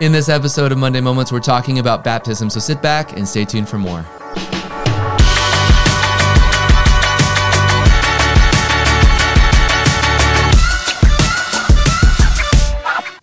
In this episode of Monday Moments, we're talking about baptism, so sit back and stay tuned for more.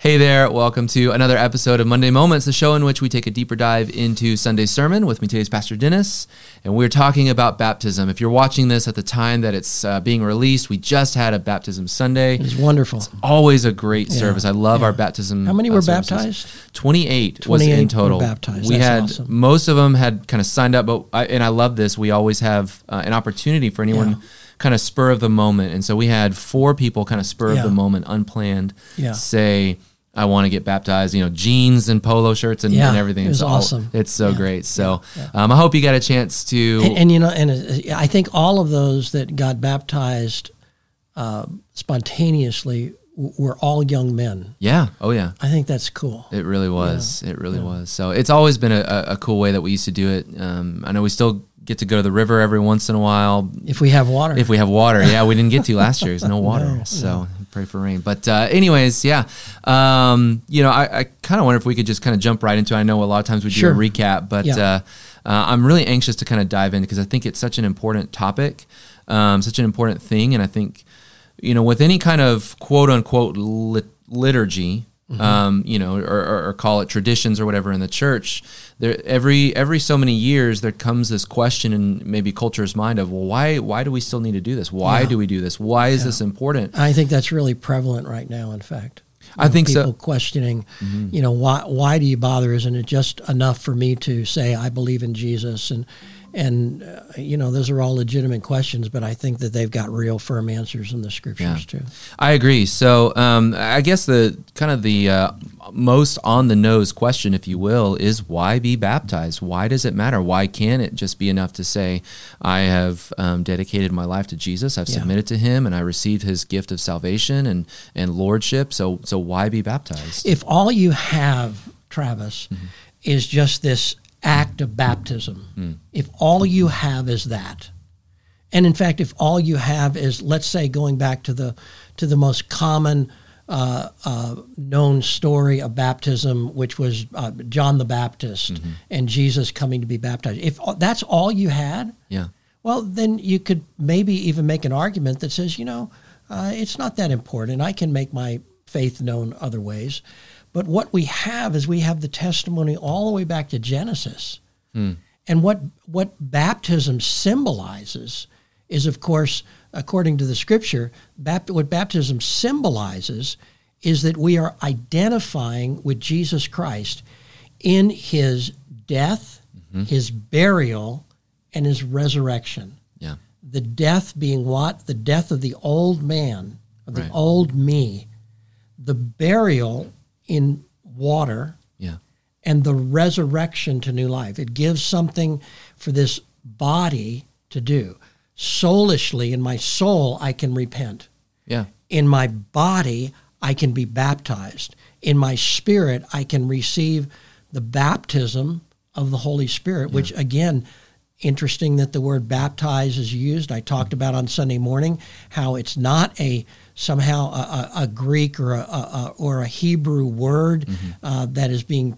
Hey there, welcome to another episode of Monday Moments, the show in which we take a deeper dive into Sunday's sermon. With me today is Pastor Dennis, and we're talking about baptism. If you're watching this at the time that it's being released, we just had a baptism Sunday. It was wonderful. It's always a great service. I love our baptism. How many were baptized? 28 was in total. We had awesome. Most of them had kind of signed up, but I love this. We always have an opportunity for anyone kind of spur of the moment. And so we had 4 people kind of spur of the moment, unplanned, say, I want to get baptized, you know, jeans and polo shirts and everything. It was awesome. It's so great. So I hope you got a chance to... And you know, and I think all of those that got baptized spontaneously were all young men. Yeah. Oh, yeah. I think that's cool. It really was. Yeah. It really was. So it's always been a cool way that we used to do it. I know we still get to go to the river every once in a while. If we have water. If we have water. Yeah, we didn't get to last year. There's no water. No, so... No. Pray for rain. But anyways, you know, I kind of wonder if we could just kind of jump right into it. I know a lot of times we do a recap, but I'm really anxious to kind of dive in because I think it's such an important topic, such an important thing. And I think, you know, with any kind of quote-unquote liturgy, you know, or call it traditions or whatever in the church, there every so many years there comes this question in maybe culture's mind of, well, why do we still need to do this? Why do we do this? Why is this important? I think that's really prevalent right now, in fact. I think people questioning, you know, why do you bother? Isn't it just enough for me to say I believe in Jesus? And you know, those are all legitimate questions, but I think that they've got real firm answers in the scriptures too. I agree. So I guess the kind of the most on the nose question, if you will, is why be baptized? Why does it matter? Why can't it just be enough to say, I have dedicated my life to Jesus, I've submitted to him, and I received his gift of salvation and lordship, so why be baptized? If all you have, Travis, is just this act of baptism, if all you have is that, and in fact, if all you have is, let's say, going back to the most common known story of baptism, which was John the Baptist and Jesus coming to be baptized, if that's all you had, well, then you could maybe even make an argument that says, you know, it's not that important. I can make my faith known other ways. But what we have is we have the testimony all the way back to Genesis. And what baptism symbolizes is, of course, according to the scripture, what baptism symbolizes is that we are identifying with Jesus Christ in his death, his burial, and his resurrection. Yeah. The death being what? The death of the old man, of the old me. The burial in water, and the resurrection to new life. It gives something for this body to do. Soulishly, in my soul, I can repent. Yeah. In my body, I can be baptized. In my spirit, I can receive the baptism of the Holy Spirit, which, again, interesting that the word baptize is used. I talked about on Sunday morning how it's not a Greek or a Hebrew word that is being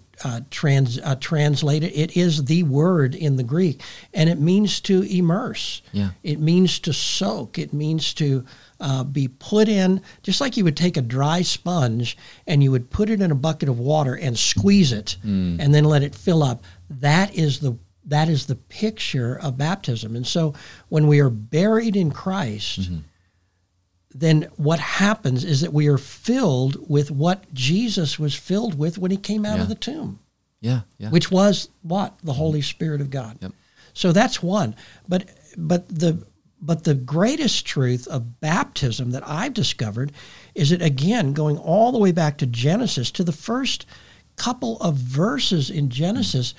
translated. It is the word in the Greek, and it means to immerse. Yeah. It means to soak. It means to be put in, just like you would take a dry sponge and you would put it in a bucket of water and squeeze it and then let it fill up. That is the picture of baptism. And so when we are buried in Christ, then what happens is that we are filled with what Jesus was filled with when he came out of the tomb. Yeah, yeah. Which was what? The Holy Spirit of God. Yep. So that's one. But the greatest truth of baptism that I've discovered is that, again, going all the way back to Genesis, to the first couple of verses in Genesis,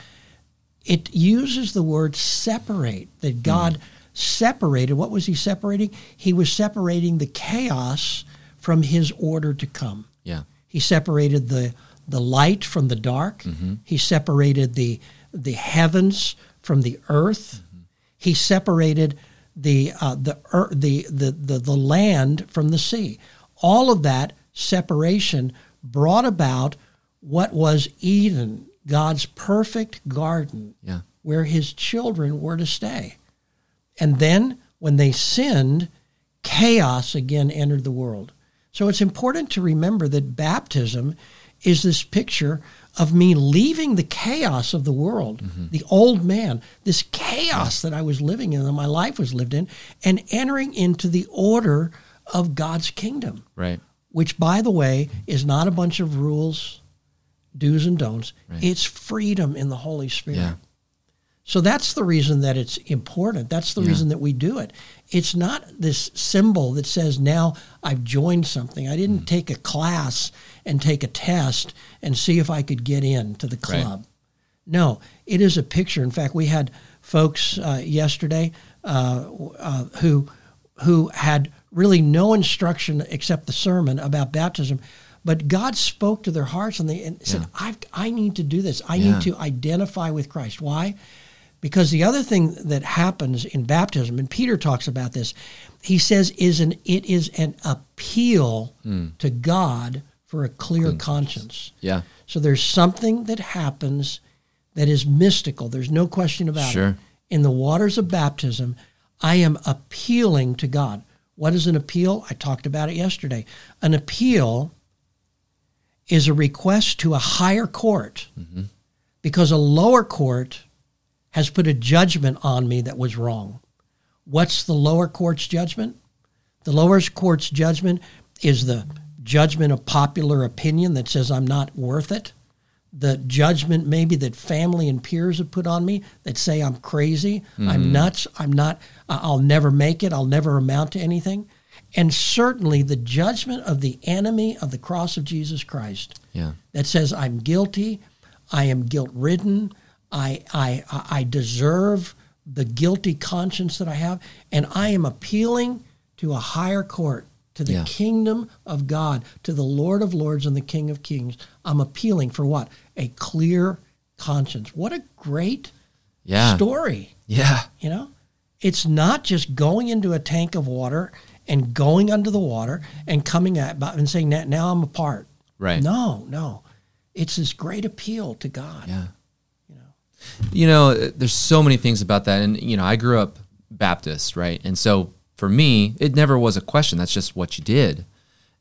it uses the word separate, that God separated. What was he separating? He was separating the chaos from his order to come. Yeah. He separated the light from the dark. He separated the heavens from the earth. He separated the land from the sea. All of that separation brought about what was Eden, God's perfect garden, yeah, where his children were to stay. And then when they sinned, chaos again entered the world. So it's important to remember that baptism is this picture of me leaving the chaos of the world, mm-hmm, the old man, this chaos that I was living in, that my life was lived in, and entering into the order of God's kingdom. Right. Which, by the way, is not a bunch of rules, do's and don'ts. Right. It's freedom in the Holy Spirit. Yeah. So that's the reason that it's important. That's the, yeah, reason that we do it. It's not this symbol that says, now I've joined something. I didn't take a class and take a test and see if I could get in to the club. Right. No, it is a picture. In fact, we had folks yesterday who had really no instruction except the sermon about baptism. But God spoke to their hearts and they said, I need to do this. I need to identify with Christ. Why? Because the other thing that happens in baptism, and Peter talks about this, he says it is an appeal to God for a clear conscience. Yeah. So there's something that happens that is mystical. There's no question about it. In the waters of baptism, I am appealing to God. What is an appeal? I talked about it yesterday. An appeal is a request to a higher court, mm-hmm, because a lower court has put a judgment on me that was wrong. What's the lower court's judgment? The lower court's judgment is the judgment of popular opinion that says I'm not worth it. The judgment maybe that family and peers have put on me that say I'm crazy, mm-hmm, I'm nuts, I'll never make it, I'll never amount to anything. And certainly the judgment of the enemy of the cross of Jesus Christ, that says I'm guilty, I am guilt-ridden, I deserve the guilty conscience that I have, and I am appealing to a higher court, to the kingdom of God, to the Lord of Lords and the King of Kings. I'm appealing for what? A clear conscience. What a great story. Yeah. You know? It's not just going into a tank of water and going under the water and coming out and saying, now I'm apart. Right. No. It's this great appeal to God. Yeah. You know, there's so many things about that. And, you know, I grew up Baptist, right? And so for me, it never was a question. That's just what you did.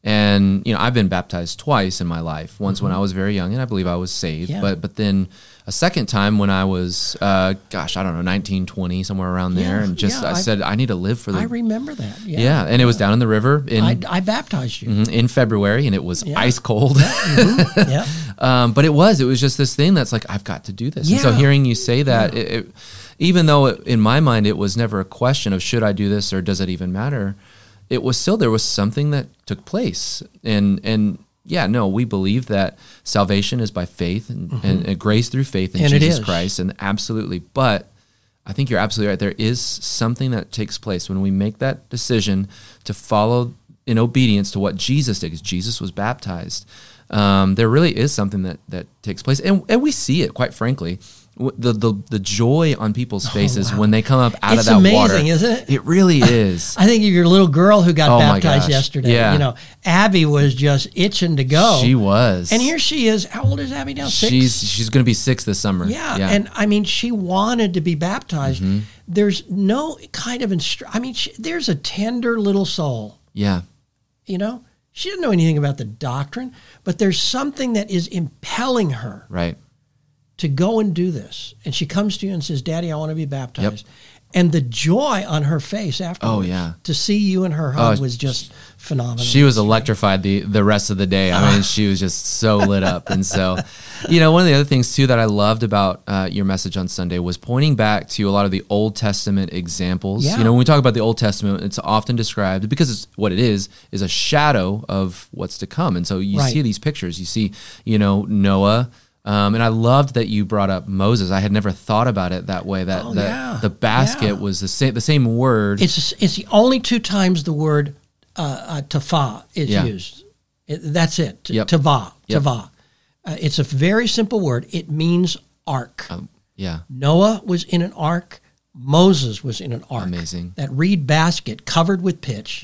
And, you know, I've been baptized twice in my life. Once, mm-hmm, when I was very young, and I believe I was saved. Yeah. But then a second time when I was, 19, 20, somewhere around there. And just I said, I need to live for the... I remember that. Yeah. And it was down in the river. I baptized you. Mm-hmm, in February, and it was ice cold. Yeah. Mm-hmm. Yeah. But it was just this thing that's like, I've got to do this. Yeah. And so hearing you say that, it, even though in my mind it was never a question of should I do this or does it even matter, it was still, there was something that took place. And we believe that salvation is by faith and grace through faith in Jesus Christ. And absolutely. But I think you're absolutely right. There is something that takes place when we make that decision to follow in obedience to what Jesus did, because Jesus was baptized. There really is something that takes place. And we see it, quite frankly. The joy on people's faces when they come up out of that amazing, water. It's amazing, isn't it? It really is. I think of your little girl who got baptized yesterday. Yeah. You know, Abby was just itching to go. She was. And here she is. How old is Abby now? 6? She's going to be 6 this summer. Yeah. And I mean, she wanted to be baptized. Mm-hmm. There's no kind of there's a tender little soul. Yeah. You know? She didn't know anything about the doctrine, but there's something that is impelling her. Right. To go and do this. And she comes to you and says, Daddy, I want to be baptized. Yep. And the joy on her face afterwards to see you in her hug was just phenomenal. She was electrified the rest of the day. I mean, she was just so lit up. And so, you know, one of the other things, too, that I loved about your message on Sunday was pointing back to a lot of the Old Testament examples. Yeah. You know, when we talk about the Old Testament, it's often described, because it's what it is a shadow of what's to come. And so you see these pictures. You see, you know, Noah. And I loved that you brought up Moses. I had never thought about it that way, the basket was the same word. It's the only 2 times the word tava is used. That's it, tava, tava. It's a very simple word. It means ark. Noah was in an ark. Moses was in an ark. Amazing. That reed basket covered with pitch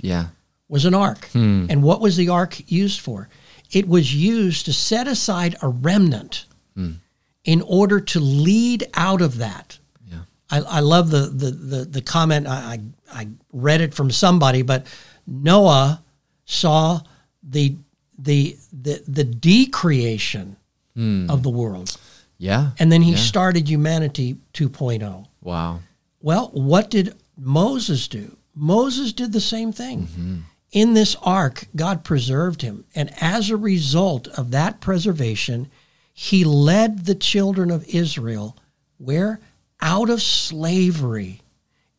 was an ark. And what was the ark used for? It was used to set aside a remnant in order to lead out of that. Yeah. I love the comment. I read it from somebody, but Noah saw the decreation of the world. Yeah. And then he started humanity 2.0. Wow. Well, what did Moses do? Moses did the same thing. Mm-hmm. In this ark, God preserved him. And as a result of that preservation, he led the children of Israel where? Out of slavery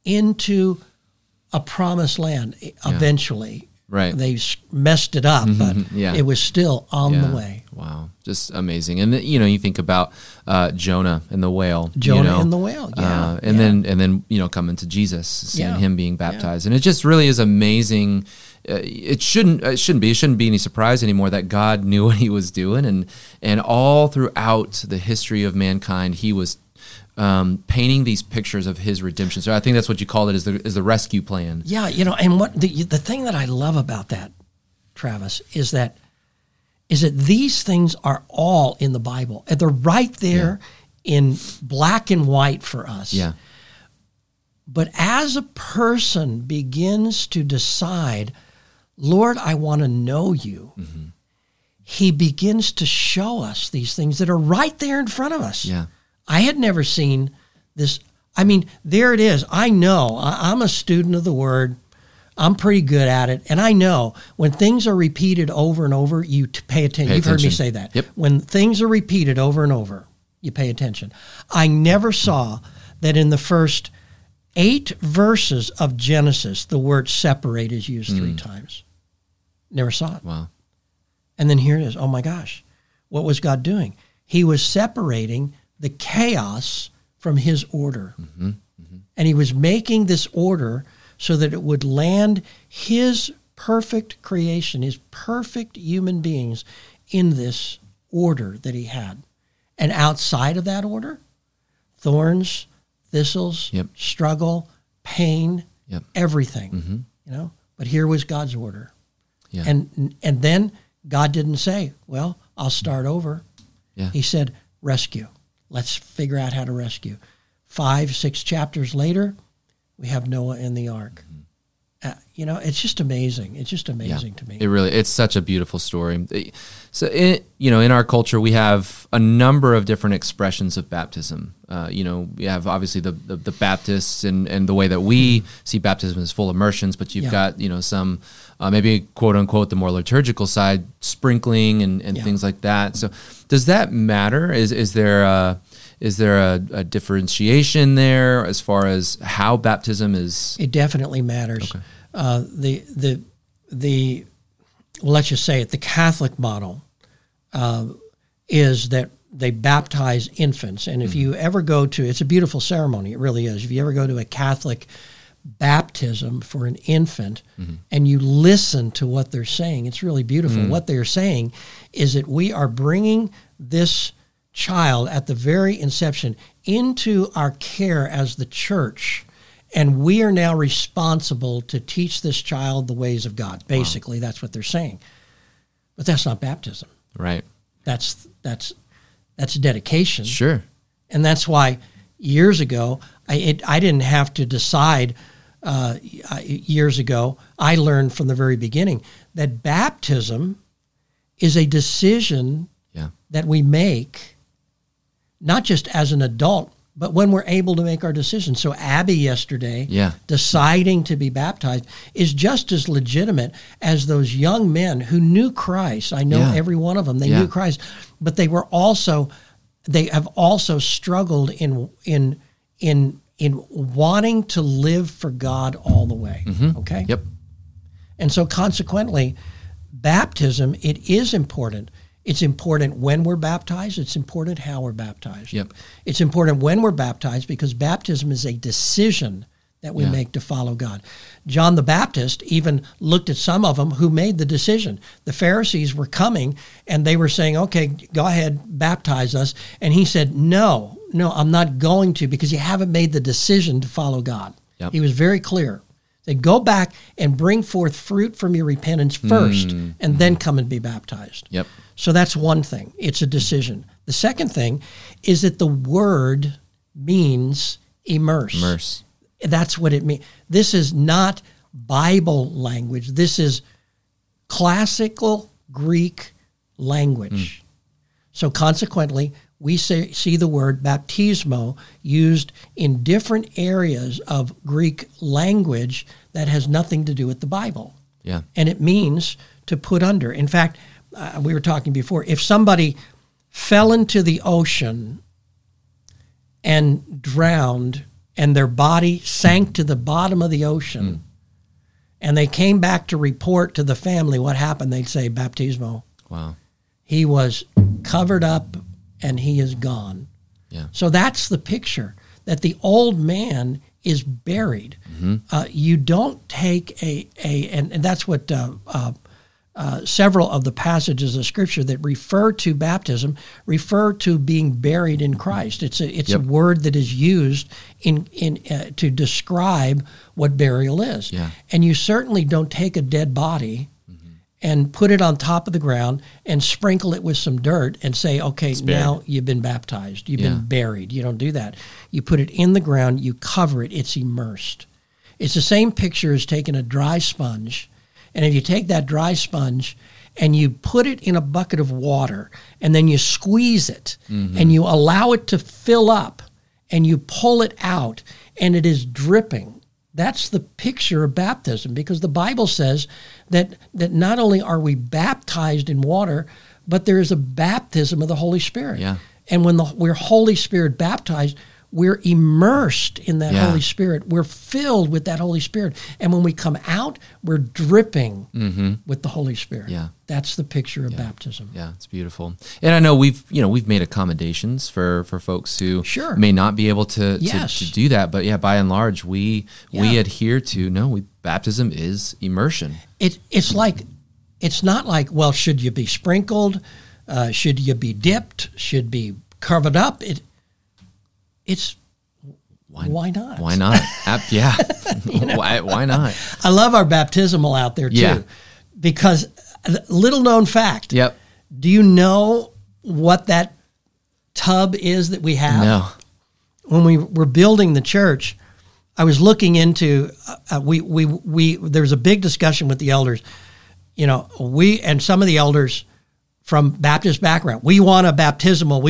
into a promised land eventually. Right. They messed it up, but it was still on the way. Wow. Just amazing. And, you know, you think about Jonah and the whale. Then, you know, coming to Jesus, seeing him being baptized. And it just really is amazing. It shouldn't be any surprise anymore that God knew what he was doing. And all throughout the history of mankind, he was painting these pictures of his redemption. So I think that's what you call it, is the rescue plan. Yeah, you know, and what the thing that I love about that, Travis, is that these things are all in the Bible. And they're right there in black and white for us. Yeah. But as a person begins to decide, Lord, I want to know you, he begins to show us these things that are right there in front of us. Yeah. I had never seen this. I mean, there it is. I know. I'm a student of the Word. I'm pretty good at it. And I know when things are repeated over and over, you pay attention. You've heard me say that. Yep. When things are repeated over and over, you pay attention. I never saw that in the first 8 verses of Genesis, the word separate is used 3 times. Never saw it. Wow. And then here it is. Oh, my gosh. What was God doing? He was separating the chaos from his order. Mm-hmm, mm-hmm. And he was making this order so that it would land his perfect creation, his perfect human beings in this order that he had. And outside of that order, thorns, thistles, struggle, pain, everything, you know, but here was God's order. Yeah. And then God didn't say, well, I'll start over. Yeah. He said, rescue. Let's figure out how to rescue. 5-6 chapters later, we have Noah in the ark. You know, it's just amazing. It's just amazing to me. It's such a beautiful story. So, you know, in our culture, we have a number of different expressions of baptism. You know, we have obviously the Baptists and the way that we see baptism is full immersions, but you've got, you know, some maybe quote unquote, the more liturgical side, sprinkling and things like that. So does that matter? Is there a differentiation there as far as how baptism is? It definitely matters. Okay. Let's just say it, the Catholic model is that they baptize infants. And if you ever go to, it's a beautiful ceremony, it really is. If you ever go to a Catholic baptism for an infant and you listen to what they're saying, it's really beautiful. What they're saying is that we are bringing this child at the very inception into our care as the church, and we are now responsible to teach this child the ways of God. Basically, that's what they're saying. But that's not baptism. Right. That's dedication. Sure. And that's why years ago, I didn't have to decide. Years ago, I learned from the very beginning that baptism is a decision that we make, not just as an adult, but when we're able to make our decisions. So Abby yesterday, deciding to be baptized is just as legitimate as those young men who knew Christ. I know every one of them. They knew Christ, but they have also struggled in wanting to live for God all the way. Okay? Yep. And so consequently, baptism, it is important. It's important when we're baptized. It's important how we're baptized. Yep. It's important when we're baptized because baptism is a decision that we make to follow God. John the Baptist even looked at some of them who made the decision. The Pharisees were coming, and they were saying, okay, go ahead, baptize us. And he said, no, I'm not going to because you haven't made the decision to follow God. Yep. He was very clear. They go back and bring forth fruit from your repentance first, and then come and be baptized. Yep. So that's one thing. It's a decision. The second thing is that the word means immerse. Immerse. That's what it means. This is not Bible language. This is classical Greek language. So consequently, we see the word baptismo used in different areas of Greek language that has nothing to do with the Bible. Yeah. And it means to put under. In fact, we were talking before, if somebody fell into the ocean and drowned and their body sank to the bottom of the ocean and they came back to report to the family what happened, they'd say, baptismo. Wow. He was covered up and he is gone. Yeah. So that's the picture, that the old man is buried. You don't take and that's what several of the passages of Scripture that refer to baptism refer to being buried in Christ. It's a word that is used in to describe what burial is. Yeah. And you certainly don't take a dead body and put it on top of the ground and sprinkle it with some dirt and say, okay, now you've been baptized. You've been buried. You don't do that. You put it in the ground. You cover it. It's immersed. It's the same picture as taking a dry sponge. And if you take that dry sponge and you put it in a bucket of water and then you squeeze it and you allow it to fill up and you pull it out and it is dripping, that's the picture of baptism, because the Bible says that not only are we baptized in water, but there is a baptism of the Holy Spirit. Yeah. And when we're Holy Spirit baptized, we're immersed in that Holy Spirit. We're filled with that Holy Spirit. And when we come out, we're dripping with the Holy Spirit. Yeah. That's the picture of baptism. Yeah, it's beautiful. And I know we've made accommodations for folks who may not be able to do that. But by and large, we adhere to, baptism is immersion. It's not like, well, should you be sprinkled? Should you be dipped? Should be covered up? It's why not? Why not? Yeah. Why not? I love our baptismal out there too, because little known fact. Yep. Do you know what that tub is that we have? No. When we were building the church, I was looking into there was a big discussion with the elders. And some of the elders from Baptist background, we want a baptismal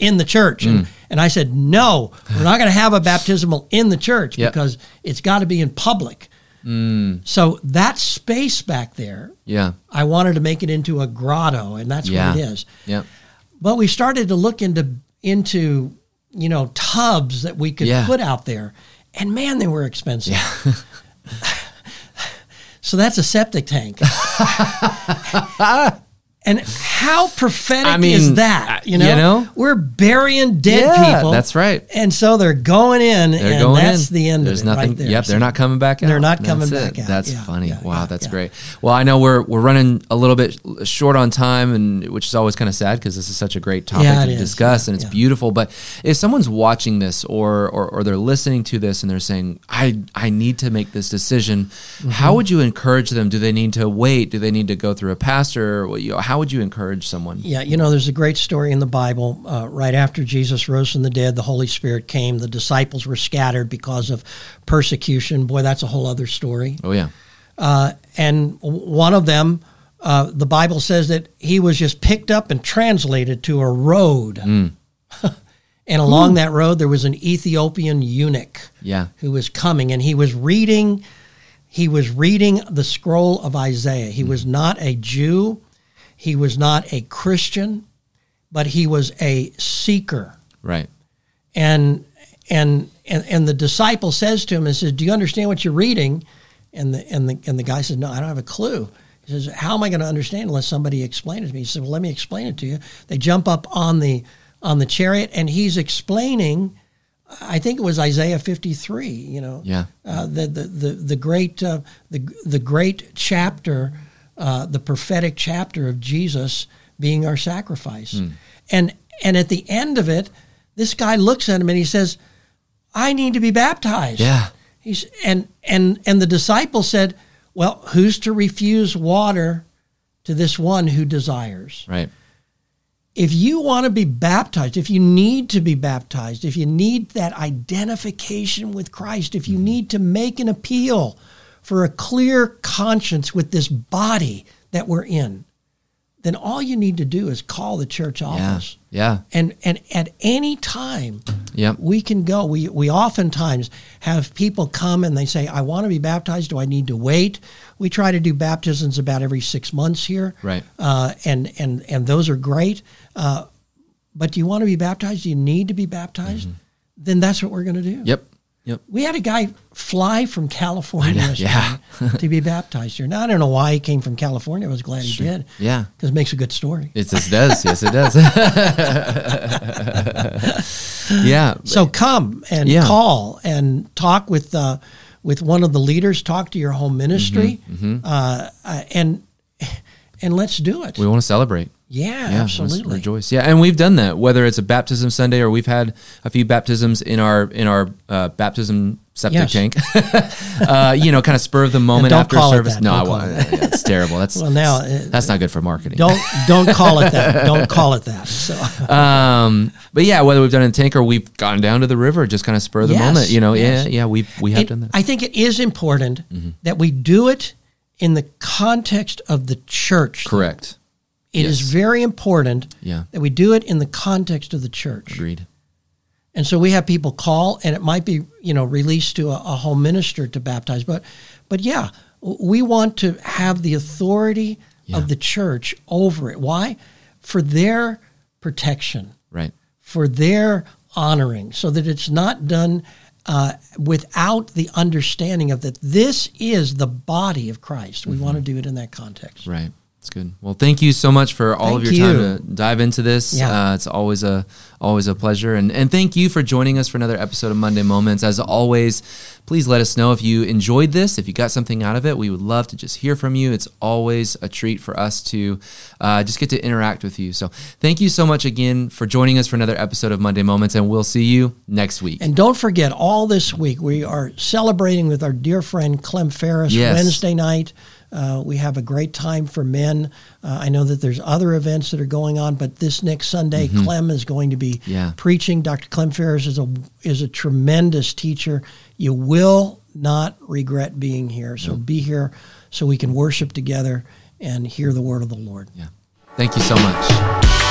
in the church. And I said, no, we're not going to have a baptismal in the church because it's got to be in public. So that space back there, I wanted to make it into a grotto, and that's what it is. Yeah. But we started to look into tubs that we could put out there, and man, they were expensive. Yeah. So that's a septic tank. And how prophetic is that? We're burying dead people. That's right. And so they're going in, that's the end of it right there. Yep, they're not coming back out. They're not coming back out. That's funny. Wow, that's great. Well, I know we're running a little bit short on time, and which is always kind of sad because this is such a great topic to discuss, and it's beautiful. But if someone's watching this or they're listening to this and they're saying, I need to make this decision, how would you encourage them? Do they need to wait? Do they need to go through a pastor? How would you encourage someone? Yeah, there's a great story in the Bible. Right after Jesus rose from the dead, the Holy Spirit came. The disciples were scattered because of persecution. Boy, that's a whole other story. Oh, yeah. And one of them, the Bible says that he was just picked up and translated to a road. And along that road, there was an Ethiopian eunuch who was coming, and he was reading the scroll of Isaiah. He was not a Jew. He was not a Christian, but he was a seeker. Right. And the disciple says to him and says, "Do you understand what you're reading?" And the guy says, "No, I don't have a clue." He says, "How am I going to understand unless somebody explains it to me?" He said, "Well, let me explain it to you." They jump up on the chariot, and he's explaining. I think it was Isaiah 53. The great chapter. The prophetic chapter of Jesus being our sacrifice. And at the end of it, this guy looks at him and he says, "I need to be baptized." Yeah. He's, and the disciple said, well, who's to refuse water to this one who desires? Right. If you want to be baptized, if you need to be baptized, if you need that identification with Christ, if you need to make an appeal for a clear conscience with this body that we're in, then all you need to do is call the church office. Yeah. And at any time, we can go. We oftentimes have people come and they say, I want to be baptized. Do I need to wait? We try to do baptisms about every 6 months here. Right. And those are great. But do you want to be baptized? Do you need to be baptized? Mm-hmm. Then that's what we're going to do. Yep. We had a guy fly from California to be baptized here. Now, I don't know why he came from California. I was glad he did. Yeah. Because it makes a good story. It does. Yes, it does. Yeah. So come and call and talk with one of the leaders. Talk to your home ministry. Mm-hmm. And let's do it. We want to celebrate. Yeah, absolutely. Rejoice. Yeah, and we've done that, whether it's a baptism Sunday or we've had a few baptisms in our baptism septic tank. Kind of spur of the moment after service. It's terrible. That's not good for marketing. Don't call it that. Don't call it that. So. But yeah, whether we've done it in the tank or we've gone down to the river, just kind of spur of the moment. We have done that. I think it is important that we do it in the context of the church. Correct. It is very important that we do it in the context of the church. Agreed. And so we have people call, and it might be released to a home minister to baptize. But yeah, we want to have the authority of the church over it. Why? For their protection. Right. For their honoring, so that it's not done without the understanding of that this is the body of Christ. We want to do it in that context. Right. It's good. Well, thank you so much for all of your time to dive into this. Yeah. It's always a pleasure. And thank you for joining us for another episode of Monday Moments. As always, please let us know if you enjoyed this, if you got something out of it. We would love to just hear from you. It's always a treat for us to just get to interact with you. So thank you so much again for joining us for another episode of Monday Moments, and we'll see you next week. And don't forget, all this week we are celebrating with our dear friend Clem Ferris Wednesday night. We have a great time for men. I know that there's other events that are going on, but this next Sunday, Clem is going to be preaching. Dr. Clem Ferris is a tremendous teacher. You will not regret being here. So be here so we can worship together and hear the word of the Lord. Yeah. Thank you so much.